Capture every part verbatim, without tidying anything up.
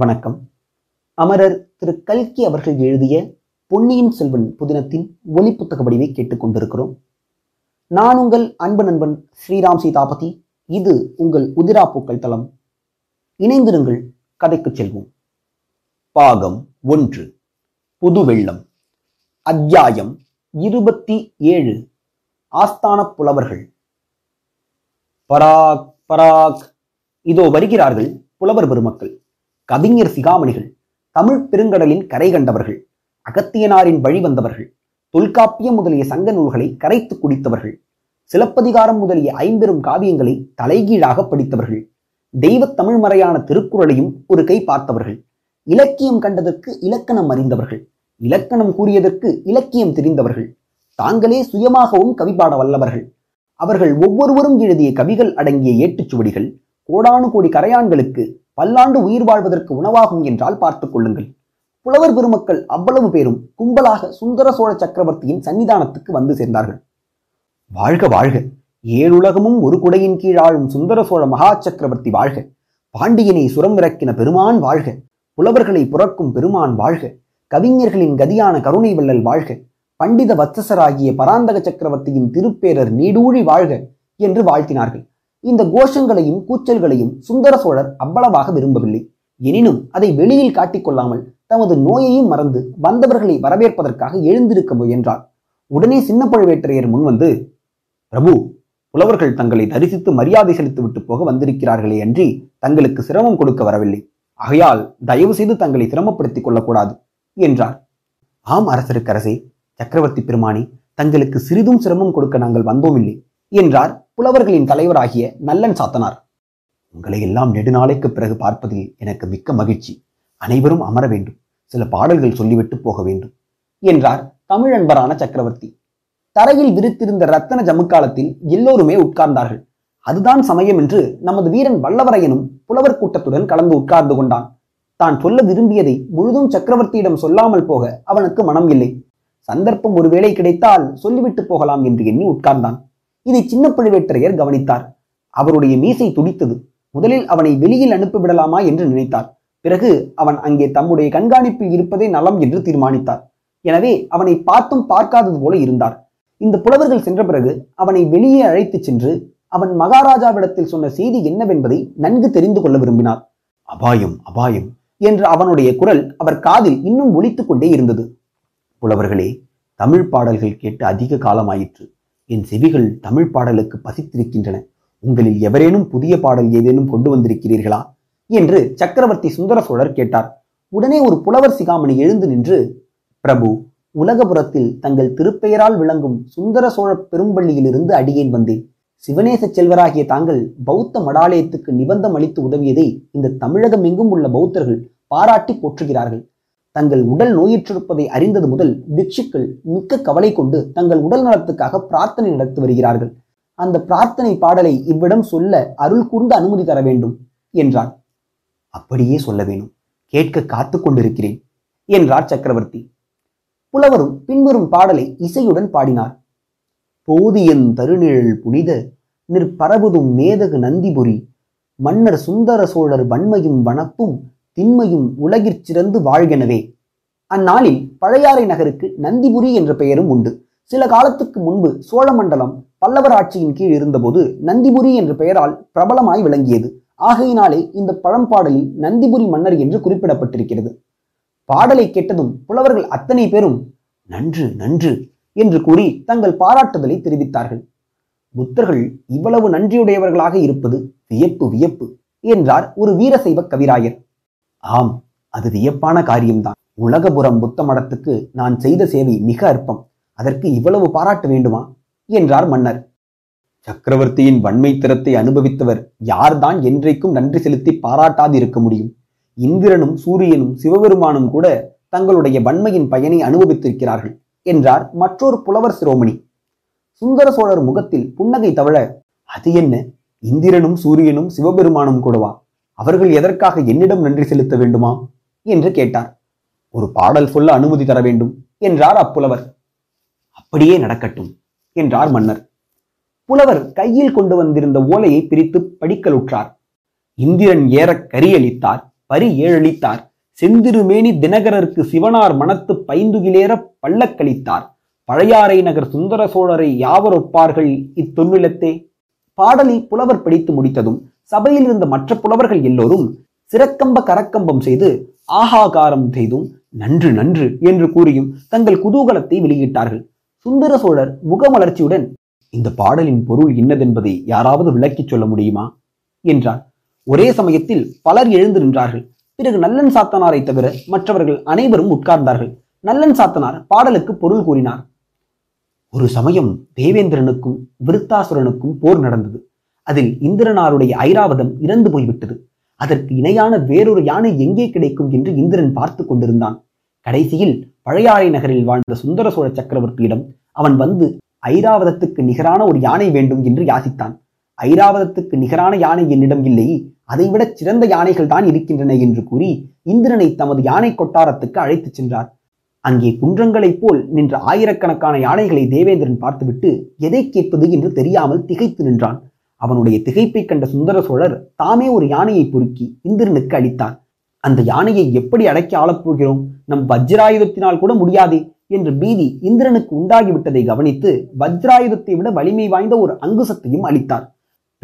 வணக்கம். அமரர் திரு கல்கி அவர்கள் எழுதிய பொன்னியின் செல்வன் புதினத்தின் ஒலிப்புத்தக வடிவை கேட்டுக்கொண்டிருக்கிறோம். நான் உங்கள் அன்பு நண்பன் ஸ்ரீராம் சீதாபதி. இது உங்கள் உதிரா பூக்கள் தளம். இணைந்திருங்கள், கதைக்கு செல்வோம். பாகம் ஒன்று, புதுவெள்ளம். அத்தியாயம் இருபத்தி ஏழு, ஆஸ்தான புலவர்கள். பராக் பராக், இதோ வருகிறார்கள் புலவர் பெருமக்கள், கவிஞர் சிகாமணிகள், தமிழ் பெருங்கடலின் கரை கண்டவர்கள், அகத்தியனாரின் வழி வந்தவர்கள், தொல்காப்பியம் முதலிய சங்க நூல்களை கரைத்து குடித்தவர்கள், சிலப்பதிகாரம் முதலிய ஐம்பெரும் காவியங்களை தலைகீழாக படித்தவர்கள், தெய்வத் தமிழ் மறையான திருக்குறளையும் ஒரு கை பார்த்தவர்கள், இலக்கியம் கண்டதற்கு இலக்கணம் அறிந்தவர்கள், இலக்கணம் கூறியதற்கு இலக்கியம் தெரிந்தவர்கள், தாங்களே சுயமாகவும் கவிபாட வல்லவர்கள். அவர்கள் ஒவ்வொருவரும் எழுதிய கவிகள் அடங்கிய ஏட்டுச்சுவடிகள் கோடானு கோடி கரையான்களுக்கு பல்லாண்டு உயிர் வாழ்வதற்கு உணவாகும் என்றால் பார்த்துக் கொள்ளுங்கள். புலவர் பெருமக்கள் அவ்வளவு பேரும் கும்பலாக சுந்தர சோழ சக்கரவர்த்தியின் சன்னிதானத்துக்கு வந்து சேர்ந்தார்கள். வாழ்க வாழ்க, ஏழுலகமும் ஒரு குடையின் கீழ் ஆளும் சுந்தர சோழ மகா சக்கரவர்த்தி வாழ்க, பாண்டியனை சுரம் இறக்கின பெருமான் வாழ்க, புலவர்களை புறக்கும் பெருமான் வாழ்க, கவிஞர்களின் கதியான கருணை வள்ளல் வாழ்க, பண்டித வத்சராகிய பராந்தக சக்கரவர்த்தியின் திருப்பேரர் நீடூழி வாழ்க என்று வாழ்த்தினார்கள். இந்த கோஷங்களையும் கூச்சல்களையும் சுந்தர சோழர் அவ்வளவாக விரும்பவில்லை. எனினும் அதை வெளியில் காட்டிக்கொள்ளாமல் தமது நோயையும் மறந்து வந்தவர்களை வரவேற்பதற்காக எழுந்திருக்க முயன்றார். உடனே சின்ன பழுவேட்டரையர் முன்வந்து, பிரபு, புலவர்கள் தங்களை தரிசித்து மரியாதை செலுத்திவிட்டு போக வந்திருக்கிறார்களே அன்றி தங்களுக்கு சிரமம் கொடுக்க வரவில்லை. ஆகையால் தயவு செய்து தங்களை சிரமப்படுத்திக் கொள்ளக்கூடாது என்றார். ஆம் அரசருக்கரசே, சக்கரவர்த்தி பெருமானே, தங்களுக்கு சிறிதும் சிரமம் கொடுக்க நாங்கள் வந்தோமில்லை என்றார் புலவர்களின் தலைவராகிய நல்லன் சாத்தனார். உங்களை எல்லாம் நெடுநாளைக்கு பிறகு பார்ப்பதில் எனக்கு மிக்க மகிழ்ச்சி. அனைவரும் அமர வேண்டும், சில பாடல்கள் சொல்லிவிட்டு போக வேண்டும் என்றார் தமிழன்பரான சக்கரவர்த்தி. தரையில் விரித்திருந்த ரத்தன ஜமுக்காலத்தில் எல்லோருமே உட்கார்ந்தார்கள். அதுதான் சமயம் என்று நமது வீரன் வல்லவரையனும் புலவர் கூட்டத்துடன் கலந்து உட்கார்ந்து கொண்டான். தான் சொல்ல விரும்பியதை முழுதும் சக்கரவர்த்தியிடம் சொல்லாமல் போக அவனுக்கு மனம் இல்லை. சந்தர்ப்பம் ஒருவேளை கிடைத்தால் சொல்லிவிட்டு போகலாம் என்று எண்ணி உட்கார்ந்தான். இதை சின்ன பழுவேட்டரையர் கவனித்தார். அவருடைய மீசை துடித்தது. முதலில் அவனை வெளியில் அனுப்பிவிடலாமா என்று நினைத்தார். பிறகு அவன் அங்கே தம்முடைய கண்காணிப்பில் இருப்பதே நலம் என்று தீர்மானித்தார். எனவே அவனை பார்த்தும் பார்க்காதது போல இருந்தார். இந்த புலவர்கள் சென்ற பிறகு அவனை வெளியே அழைத்து சென்று அவன் மகாராஜாவிடத்தில் சொன்ன செய்தி என்னவென்பதை நன்கு தெரிந்து கொள்ள விரும்பினார். அபாயம் அபாயம் என்று அவனுடைய குரல் அவர் காதில் இன்னும் ஒலித்துக் கொண்டே இருந்தது. புலவர்களே, தமிழ் பாடல்கள் கேட்டு அதிக காலமாயிற்று. என் செவிகள் தமிழ் பாடலுக்கு பசித்திருக்கின்றன. உங்களில் எவரேனும் புதிய பாடல் ஏதேனும் கொண்டு வந்திருக்கிறீர்களா என்று சக்கரவர்த்தி சுந்தர சோழர் கேட்டார். உடனே ஒரு புலவர் சிகாமணி எழுந்து நின்று, பிரபு, உலகபுரத்தில் தங்கள் திருப்பெயரால் விளங்கும் சுந்தர சோழ பெரும்பள்ளியிலிருந்து அடியேன் வந்தேன். சிவநேச செல்வராகிய தாங்கள் பௌத்த மடாலயத்துக்கு நிபந்தம் அளித்து உதவியதை இந்த தமிழகம் எங்கும் உள்ள பௌத்தர்கள் பாராட்டி போற்றுகிறார்கள். தங்கள் உடல் நோயிற்றிருப்பதை அறிந்தது முதல் பிக்ஷுக்கள் மிக்க கவலை கொண்டு தங்கள் உடல் நலத்துக்காக பிரார்த்தனை நடத்தி வருகிறார்கள். அந்த பிரார்த்தனை பாடலை இவ்விடம் சொல்ல அருள் கூர்ந்து அனுமதி தர வேண்டும் என்றார். அப்படியே சொல்ல வேணும், கேட்க காத்து கொண்டிருக்கிறேன் என்றார் சக்கரவர்த்தி. புலவரும் பின்வரும் பாடலை இசையுடன் பாடினார். போதியன் தருநிழல் புனித நிற்பரவுதும் மேதகு நந்திபுரி மன்னர் சுந்தர சோழர் வன்மையும் வனப்பும் திண்மையும் உலகிற் சிறந்து வாழ்கெனவே. அந்நாளில் பழையாறை நகருக்கு நந்திபுரி என்ற பெயரும் உண்டு. சில காலத்துக்கு முன்பு சோழ மண்டலம் பல்லவர் ஆட்சியின் கீழ் இருந்தபோது நந்திபுரி என்ற பெயரால் பிரபலமாய் விளங்கியது. ஆகையினாலே இந்த பழம்பாடலில் நந்திபுரி மன்னர் என்று குறிப்பிடப்பட்டிருக்கிறது. பாடலை கேட்டதும் புலவர்கள் அத்தனை பேரும் நன்று நன்று என்று கூறி தங்கள் பாராட்டுதலை தெரிவித்தார்கள். புத்தர்கள் இவ்வளவு நன்றியுடையவர்களாக இருப்பது வியப்பு வியப்பு என்றார் ஒரு வீரசைவ கவிராயர். ஆம், அது வியப்பான காரியம்தான். உலகபுரம் புத்த மடத்துக்கு நான் செய்த சேவை மிக அற்பம். அதற்கு இவ்வளவு பாராட்ட வேண்டுமா என்றார் மன்னர். சக்கரவர்த்தியின் வன்மை திறத்தை அனுபவித்தவர் யார்தான் என்றைக்கும் நன்றி செலுத்தி பாராட்டாது இருக்க முடியும்? இந்திரனும் சூரியனும் சிவபெருமானும் கூட தங்களுடைய வன்மையின் பயனை அனுபவித்திருக்கிறார்கள் என்றார் மற்றொரு புலவர் சிரோமணி. சுந்தர சோழர் முகத்தில் புன்னகை தவழ, அது என்ன, இந்திரனும் சூரியனும் சிவபெருமானும் கூடவா? அவர்கள் எதற்காக என்னிடம் நன்றி செலுத்த வேண்டுமா என்று கேட்டார். ஒரு பாடல் சொல்ல அனுமதி தர வேண்டும் என்றார் அப்புலவர். அப்படியே நடக்கட்டும் என்றார் மன்னர். புலவர் கையில் கொண்டு வந்திருந்த ஓலையை பிரித்து படிக்கலுற்றார். இந்திரன் ஏற கரியளித்தார், பரி ஏழளித்தார். செந்திருமேனி தினகரருக்கு சிவனார் மனத்து பைந்துகிலேற பள்ளக்களித்தார். பழையாறை நகர் சுந்தர சோழரை யாவரொப்பார்கள் இத்தொன்னிலத்தே. பாடலை புலவர் படித்து முடித்ததும் சபையில் இருந்த மற்ற புலவர்கள் எல்லோரும் சிறக்கம்ப கரக்கம்பம் செய்து ஆகாகாரம் செய்தும் நன்று நன்று என்று கூறியும் தங்கள் குதூகலத்தை வெளியிட்டார்கள். சுந்தர சோழர் முகமலர்ச்சியுடன், இந்த பாடலின் பொருள் இன்னதென்பதை யாராவது விளக்கிச் சொல்ல முடியுமா என்றார். ஒரே சமயத்தில் பலர் எழுந்து நின்றார்கள். பிறகு நல்லன் சாத்தனாரை தவிர மற்றவர்கள் அனைவரும் உட்கார்ந்தார்கள். நல்லன் சாத்தனார் பாடலுக்கு பொருள் கூறினார். ஒரு சமயம் தேவேந்திரனுக்கும் விருத்தாசுரனுக்கும் போர் நடந்தது. அதில் இந்திரனாருடைய ஐராவதம் இறந்து போய்விட்டது. அதற்கு இணையான வேறொரு யானை எங்கே கிடைக்கும் என்று இந்திரன் பார்த்து கொண்டிருந்தான். கடைசியில் பழையாறை நகரில் வாழ்ந்த சுந்தர சோழ சக்கரவர்த்தியிடம் அவன் வந்து ஐராவதத்துக்கு நிகரான ஒரு யானை வேண்டும் என்று யாசித்தான். ஐராவதத்துக்கு நிகரான யானை என்னிடம் இல்லை, அதைவிட சிறந்த யானைகள் தான் இருக்கின்றன என்று கூறி இந்திரனை தமது யானை கொட்டாரத்துக்கு அழைத்துச் சென்றார். அங்கே குன்றங்களைப் போல் நின்ற ஆயிரக்கணக்கான யானைகளை தேவேந்திரன் பார்த்துவிட்டு எதை கேட்பது என்று தெரியாமல் திகைத்து நின்றான். அவனுடைய திகைப்பை கண்ட சுந்தர சோழர் தாமே ஒரு யானையை பொறுக்கி இந்திரனுக்கு அளித்தார். அந்த யானையை எப்படி அடக்கி ஆளப்போகிறோம், நம் வஜ்ராயுதத்தினால் கூட முடியாதே என்று பீதி இந்திரனுக்கு உண்டாகிவிட்டதை கவனித்து வஜ்ராயுதத்தை விட வலிமை வாய்ந்த ஒரு அங்குசத்தையும் அளித்தார்.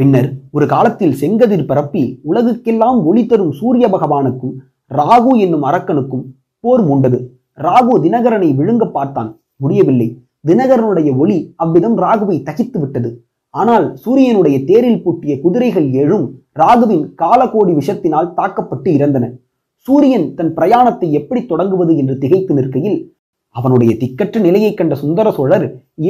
பின்னர் ஒரு காலத்தில் செங்கதிர் பரப்பி உலகுக்கெல்லாம் ஒளி தரும் சூரிய பகவானுக்கும் ராகு என்னும் அரக்கனுக்கும் போர் மூண்டது. ராகு தினகரனை விழுங்க பார்த்தான், முடியவில்லை. தினகரனுடைய ஒளி அவ்விதம் ராகுவை தகித்து விட்டது. ஆனால் சூரியனுடைய தேரில் பூட்டிய குதிரைகள் ஏழும் ராகுவின் காலகோடி விஷத்தினால் தாக்கப்பட்டு இறந்தன. சூரியன் தன் பிரயாணத்தை எப்படி தொடங்குவது என்று திகைத்து நிற்கையில் அவனுடைய திக்கற்ற நிலையை கண்ட சுந்தர சோழர்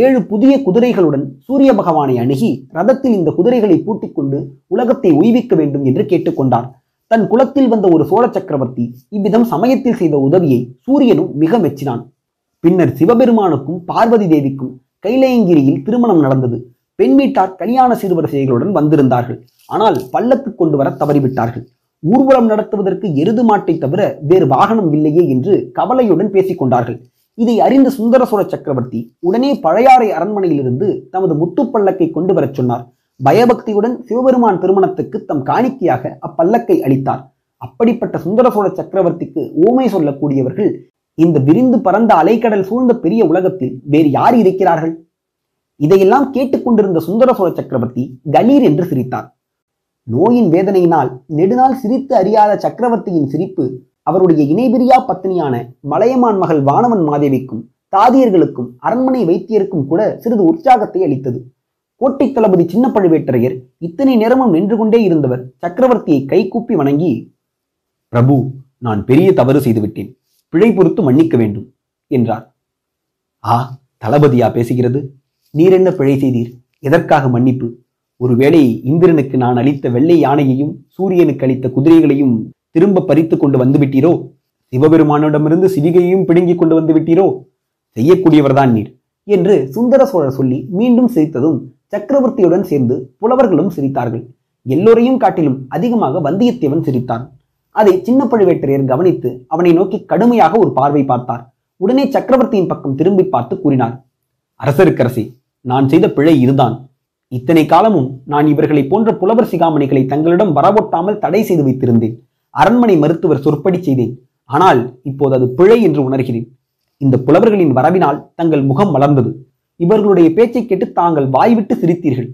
ஏழு புதிய குதிரைகளுடன் சூரிய பகவானை அணுகி ரதத்தில் இந்த குதிரைகளை பூட்டிக் கொண்டு உலகத்தை உய்விக்க வேண்டும் என்று கேட்டுக்கொண்டார். தன் குலத்தில் வந்த ஒரு சோழ சக்கரவர்த்தி இவ்விதம் சமயத்தில் செய்த உதவியை சூரியனும் மிக மெச்சினான். பின்னர் சிவபெருமானுக்கும் பார்வதி தேவிக்கும் கைலயங்கிரியில் திருமணம் நடந்தது. பெண் வீட்டார் கல்யாண சிறுவரிசைகளுடன் வந்திருந்தார்கள். ஆனால் பல்லக்கு கொண்டு வர தவறிவிட்டார்கள். ஊர்வலம் நடத்துவதற்கு எருது மாட்டை தவிர வேறு வாகனம் இல்லையே என்று கவலையுடன் பேசிக்கொண்டார்கள். இதை அறிந்த சுந்தர சோழ சக்கரவர்த்தி உடனே பழையாறை அரண்மனையிலிருந்து தமது முத்துப்பல்லக்கை கொண்டு வரச் சொன்னார். பயபக்தியுடன் சிவபெருமான் திருமணத்துக்கு தம் காணிக்கையாக அப்பல்லக்கை அளித்தார். அப்படிப்பட்ட சுந்தர சோழ சக்கரவர்த்திக்கு ஓமை சொல்லக்கூடியவர்கள் இந்த விரிந்து பரந்த அலைக்கடல் சூழ்ந்த பெரிய உலகத்தில் வேறு யார் இருக்கிறார்கள்? இதையெல்லாம் கேட்டுக்கொண்டிருந்த சுந்தர சோழ சக்கரவர்த்தி கலீர் என்று சிரித்தார். நோயின் வேதனையினால் நெடுநாள் சிரித்து அறியாத சக்கரவர்த்தியின் சிரிப்பு அவருடைய இணைபிரியா பத்தினியான மலையமான் மகள் வானவன் மாதேவிக்கும் தாதியர்களுக்கும் அரண்மனை வைத்தியருக்கும் கூட சிறிது உற்சாகத்தை அளித்தது. கோட்டை தளபதி சின்ன பழுவேட்டரையர் இத்தனை நேரமும் நின்று கொண்டே இருந்தவர் சக்கரவர்த்தியை கைகூப்பி வணங்கி, பிரபு, நான் பெரிய தவறு செய்துவிட்டேன், பிழை பொறுத்து மன்னிக்க வேண்டும் என்றார். ஆ, தளபதியா பேசுகிறது? நீர் என்ன பிழை செய்தீர்? எதற்காக மன்னிப்பு? ஒருவேளை இந்திரனுக்கு நான் அளித்த வெள்ளை யானையையும் சூரியனுக்கு அளித்த குதிரைகளையும் திரும்ப பறித்து கொண்டு வந்துவிட்டீரோ? சிவபெருமானிடமிருந்து சிவிகையையும் பிடுங்கி கொண்டு வந்துவிட்டீரோ? செய்யக்கூடியவர்தான் நீர் என்று சுந்தர சோழர் சொல்லி மீண்டும் சிரித்ததும் சக்கரவர்த்தியுடன் சேர்ந்து புலவர்களும் சிரித்தார்கள். எல்லோரையும் காட்டிலும் அதிகமாக வந்தியத்தேவன் சிரித்தான். அதை சின்ன பழுவேட்டரையர் கவனித்து அவனை நோக்கி கடுமையாக ஒரு பார்வை பார்த்தார். உடனே சக்கரவர்த்தியின் பக்கம் திரும்பி பார்த்து கூறினார், அரசருக்கரசி, நான் செய்த பிழை இதுதான். இத்தனை காலமும் நான் இவர்களை போன்ற புலவர் சிகாமணிகளை தங்களிடம் வரவொட்டாமல் தடை செய்து வைத்திருந்தேன். அரண்மனை மருத்துவர் சொற்படி செய்தேன். ஆனால் இப்போது அது பிழை என்று உணர்கிறேன். இந்த புலவர்களின் வரவினால் தங்கள் முகம் மலர்ந்தது. இவர்களுடைய பேச்சை கேட்டு தாங்கள் வாய்விட்டு சிரித்தீர்கள்.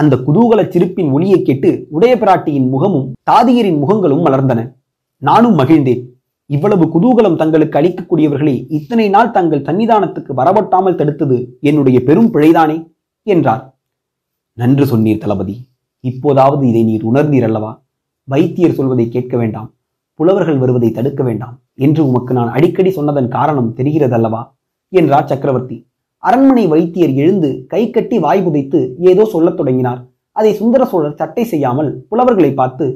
அந்த குதூகல சிரிப்பின் ஒளியை கேட்டு உடைய பிராட்டியின் முகமும் தாதியரின் முகங்களும் மலர்ந்தன. நானும் மகிழ்ந்தேன். இவ்வளவு குதூகலம் தங்களுக்கு அளிக்கக்கூடியவர்களே இத்தனை நாள் தங்கள் சன்னிதானத்துக்கு வரவட்டாமல் தடுத்தது என்னுடைய பெரும் பிழைதானே என்றார். நன்று சொன்னீர் தளபதி. இப்போதாவது இதை நீர் உணர்ந்தீர் அல்லவா? வைத்தியர் சொல்வதை கேட்க வேண்டாம், புலவர்கள் வருவதை தடுக்க வேண்டாம் என்று உமக்கு நான் அடிக்கடி சொன்னதன் காரணம் தெரிகிறதல்லவா என்றார் சக்கரவர்த்தி. அரண்மனை வைத்தியர் எழுந்து கை கட்டி வாய் புதைத்து ஏதோ சொல்லத் தொடங்கினார். அதை சுந்தர சோழர் சட்டை செய்யாமல் புலவர்களை பார்த்து,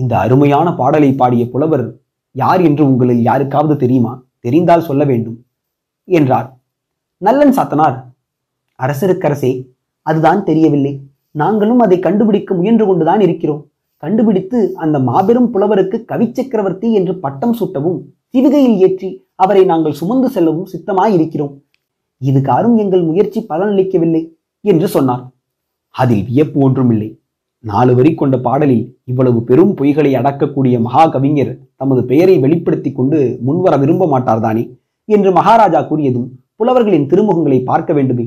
இந்த அருமையான பாடலை பாடிய புலவர் யார் என்று உங்களில் யாருக்காவது தெரியுமா? தெரிந்தால் சொல்ல வேண்டும் என்றார். நல்லன் சாத்தனார், அரசருக்கரசே, அதுதான் தெரியவில்லை. நாங்களும் அதை கண்டுபிடிக்க முயன்று கொண்டுதான் இருக்கிறோம். கண்டுபிடித்து அந்த மாபெரும் புலவருக்கு கவி சக்கரவர்த்தி என்று பட்டம் சூட்டவும் சிவிகையில் ஏற்றி அவரை நாங்கள் சுமந்து செல்லவும் சித்தமாயிருக்கிறோம். இது காரும் எங்கள் முயற்சி பலனளிக்கவில்லை என்று சொன்னார். அதில் வியப்பு ஒன்றுமில்லை. நாலு வரி கொண்ட பாடலில் இவ்வளவு பெரும் பொய்களை அடக்கக்கூடிய மகா கவிஞர் தமது பெயரை வெளிப்படுத்தி கொண்டு முன்வர விரும்ப மாட்டார்தானே என்று மகாராஜா கூறியதும் புலவர்களின் திருமுகங்களை பார்க்க வேண்டுமே,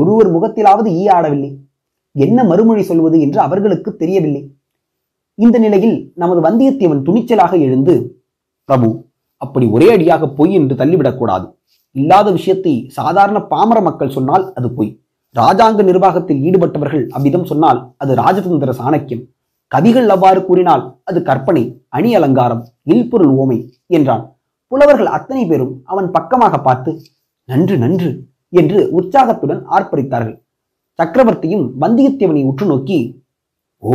ஒருவர் முகத்திலாவது ஈ ஆடவில்லை. என்ன மறுமொழி சொல்வது என்று அவர்களுக்கு தெரியவில்லை. இந்த நிலையில் நமது வந்தியத்தேவன் துணிச்சலாக எழுந்து, பிரபு, அப்படி ஒரே அடியாக பொய் என்று தள்ளிவிடக்கூடாது. இல்லாத விஷயத்தை சாதாரண பாமர மக்கள் சொன்னால் அது பொய். ராஜாங்க நிர்வாகத்தில் ஈடுபட்டவர்கள் அவ்விதம் சொன்னால் அது ராஜதந்திர சாணக்கியம். கவிகள் அவ்வாறு கூறினால் அது கற்பனை, அணி அலங்காரம், இல்பொருள் ஓமை என்றான். புலவர்கள் அத்தனை பேரும் அவன் பக்கமாக பார்த்து நன்று நன்று என்று உற்சாகத்துடன் ஆர்ப்பரித்தார்கள். சக்கரவர்த்தியும் வந்தியத்தேவனை உற்று நோக்கி, ஓ,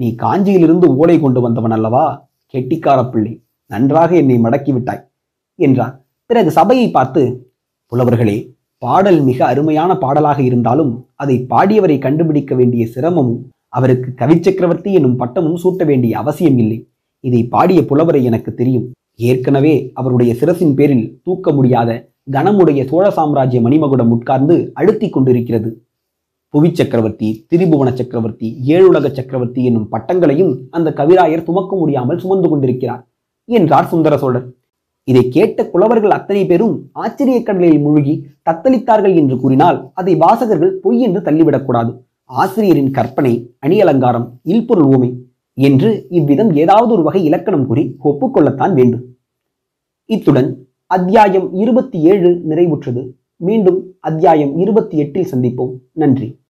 நீ காஞ்சியிலிருந்து ஓலை கொண்டு வந்தவன் அல்லவா? கெட்டிக்கார பிள்ளை, நன்றாக என்னை மடக்கிவிட்டாய் என்றான். பிறகு சபையை பார்த்து, புலவர்களே, பாடல் மிக அருமையான பாடலாக இருந்தாலும் அதை பாடியவரை கண்டுபிடிக்க வேண்டிய சிரமமும் அவருக்கு கவிச்சக்கரவர்த்தி எனும் பட்டமும் சூட்ட வேண்டிய அவசியம் இல்லை. இதை பாடிய புலவரை எனக்கு தெரியும். ஏற்கனவே அவருடைய சிரசின் பேரில் தூக்க முடியாத கனமுடைய சோழ சாம்ராஜ்ய மணிமகுடம் உட்கார்ந்து அழுத்தி கொண்டிருக்கிறது. புவி சக்கரவர்த்தி, திரிபுவன சக்கரவர்த்தி, ஏழுலக சக்கரவர்த்தி என்னும் பட்டங்களையும் அந்த கவிராயர் துமக்க முடியாமல் சுமந்து கொண்டிருக்கிறார் என்றார் சுந்தர சோழர். இதை கேட்ட புலவர்கள் அத்தனை பேரும் ஆச்சரிய கடலில் மூழ்கி தத்தளித்தார்கள் என்று கூறினால் அதை வாசகர்கள் பொய் என்று தள்ளிவிடக்கூடாது. ஆசிரியரின் கற்பனை, அணி அலங்காரம், இல்பொருள் ஓமை என்று இவ்விதம் ஏதாவது ஒரு வகை இலக்கணம் கூறி ஒப்புக்கொள்ளத்தான் வேண்டும். இத்துடன் அத்தியாயம் இருபத்தி ஏழு நிறைவுற்றது. மீண்டும் அத்தியாயம் இருபத்தி எட்டில் சந்திப்போம். நன்றி.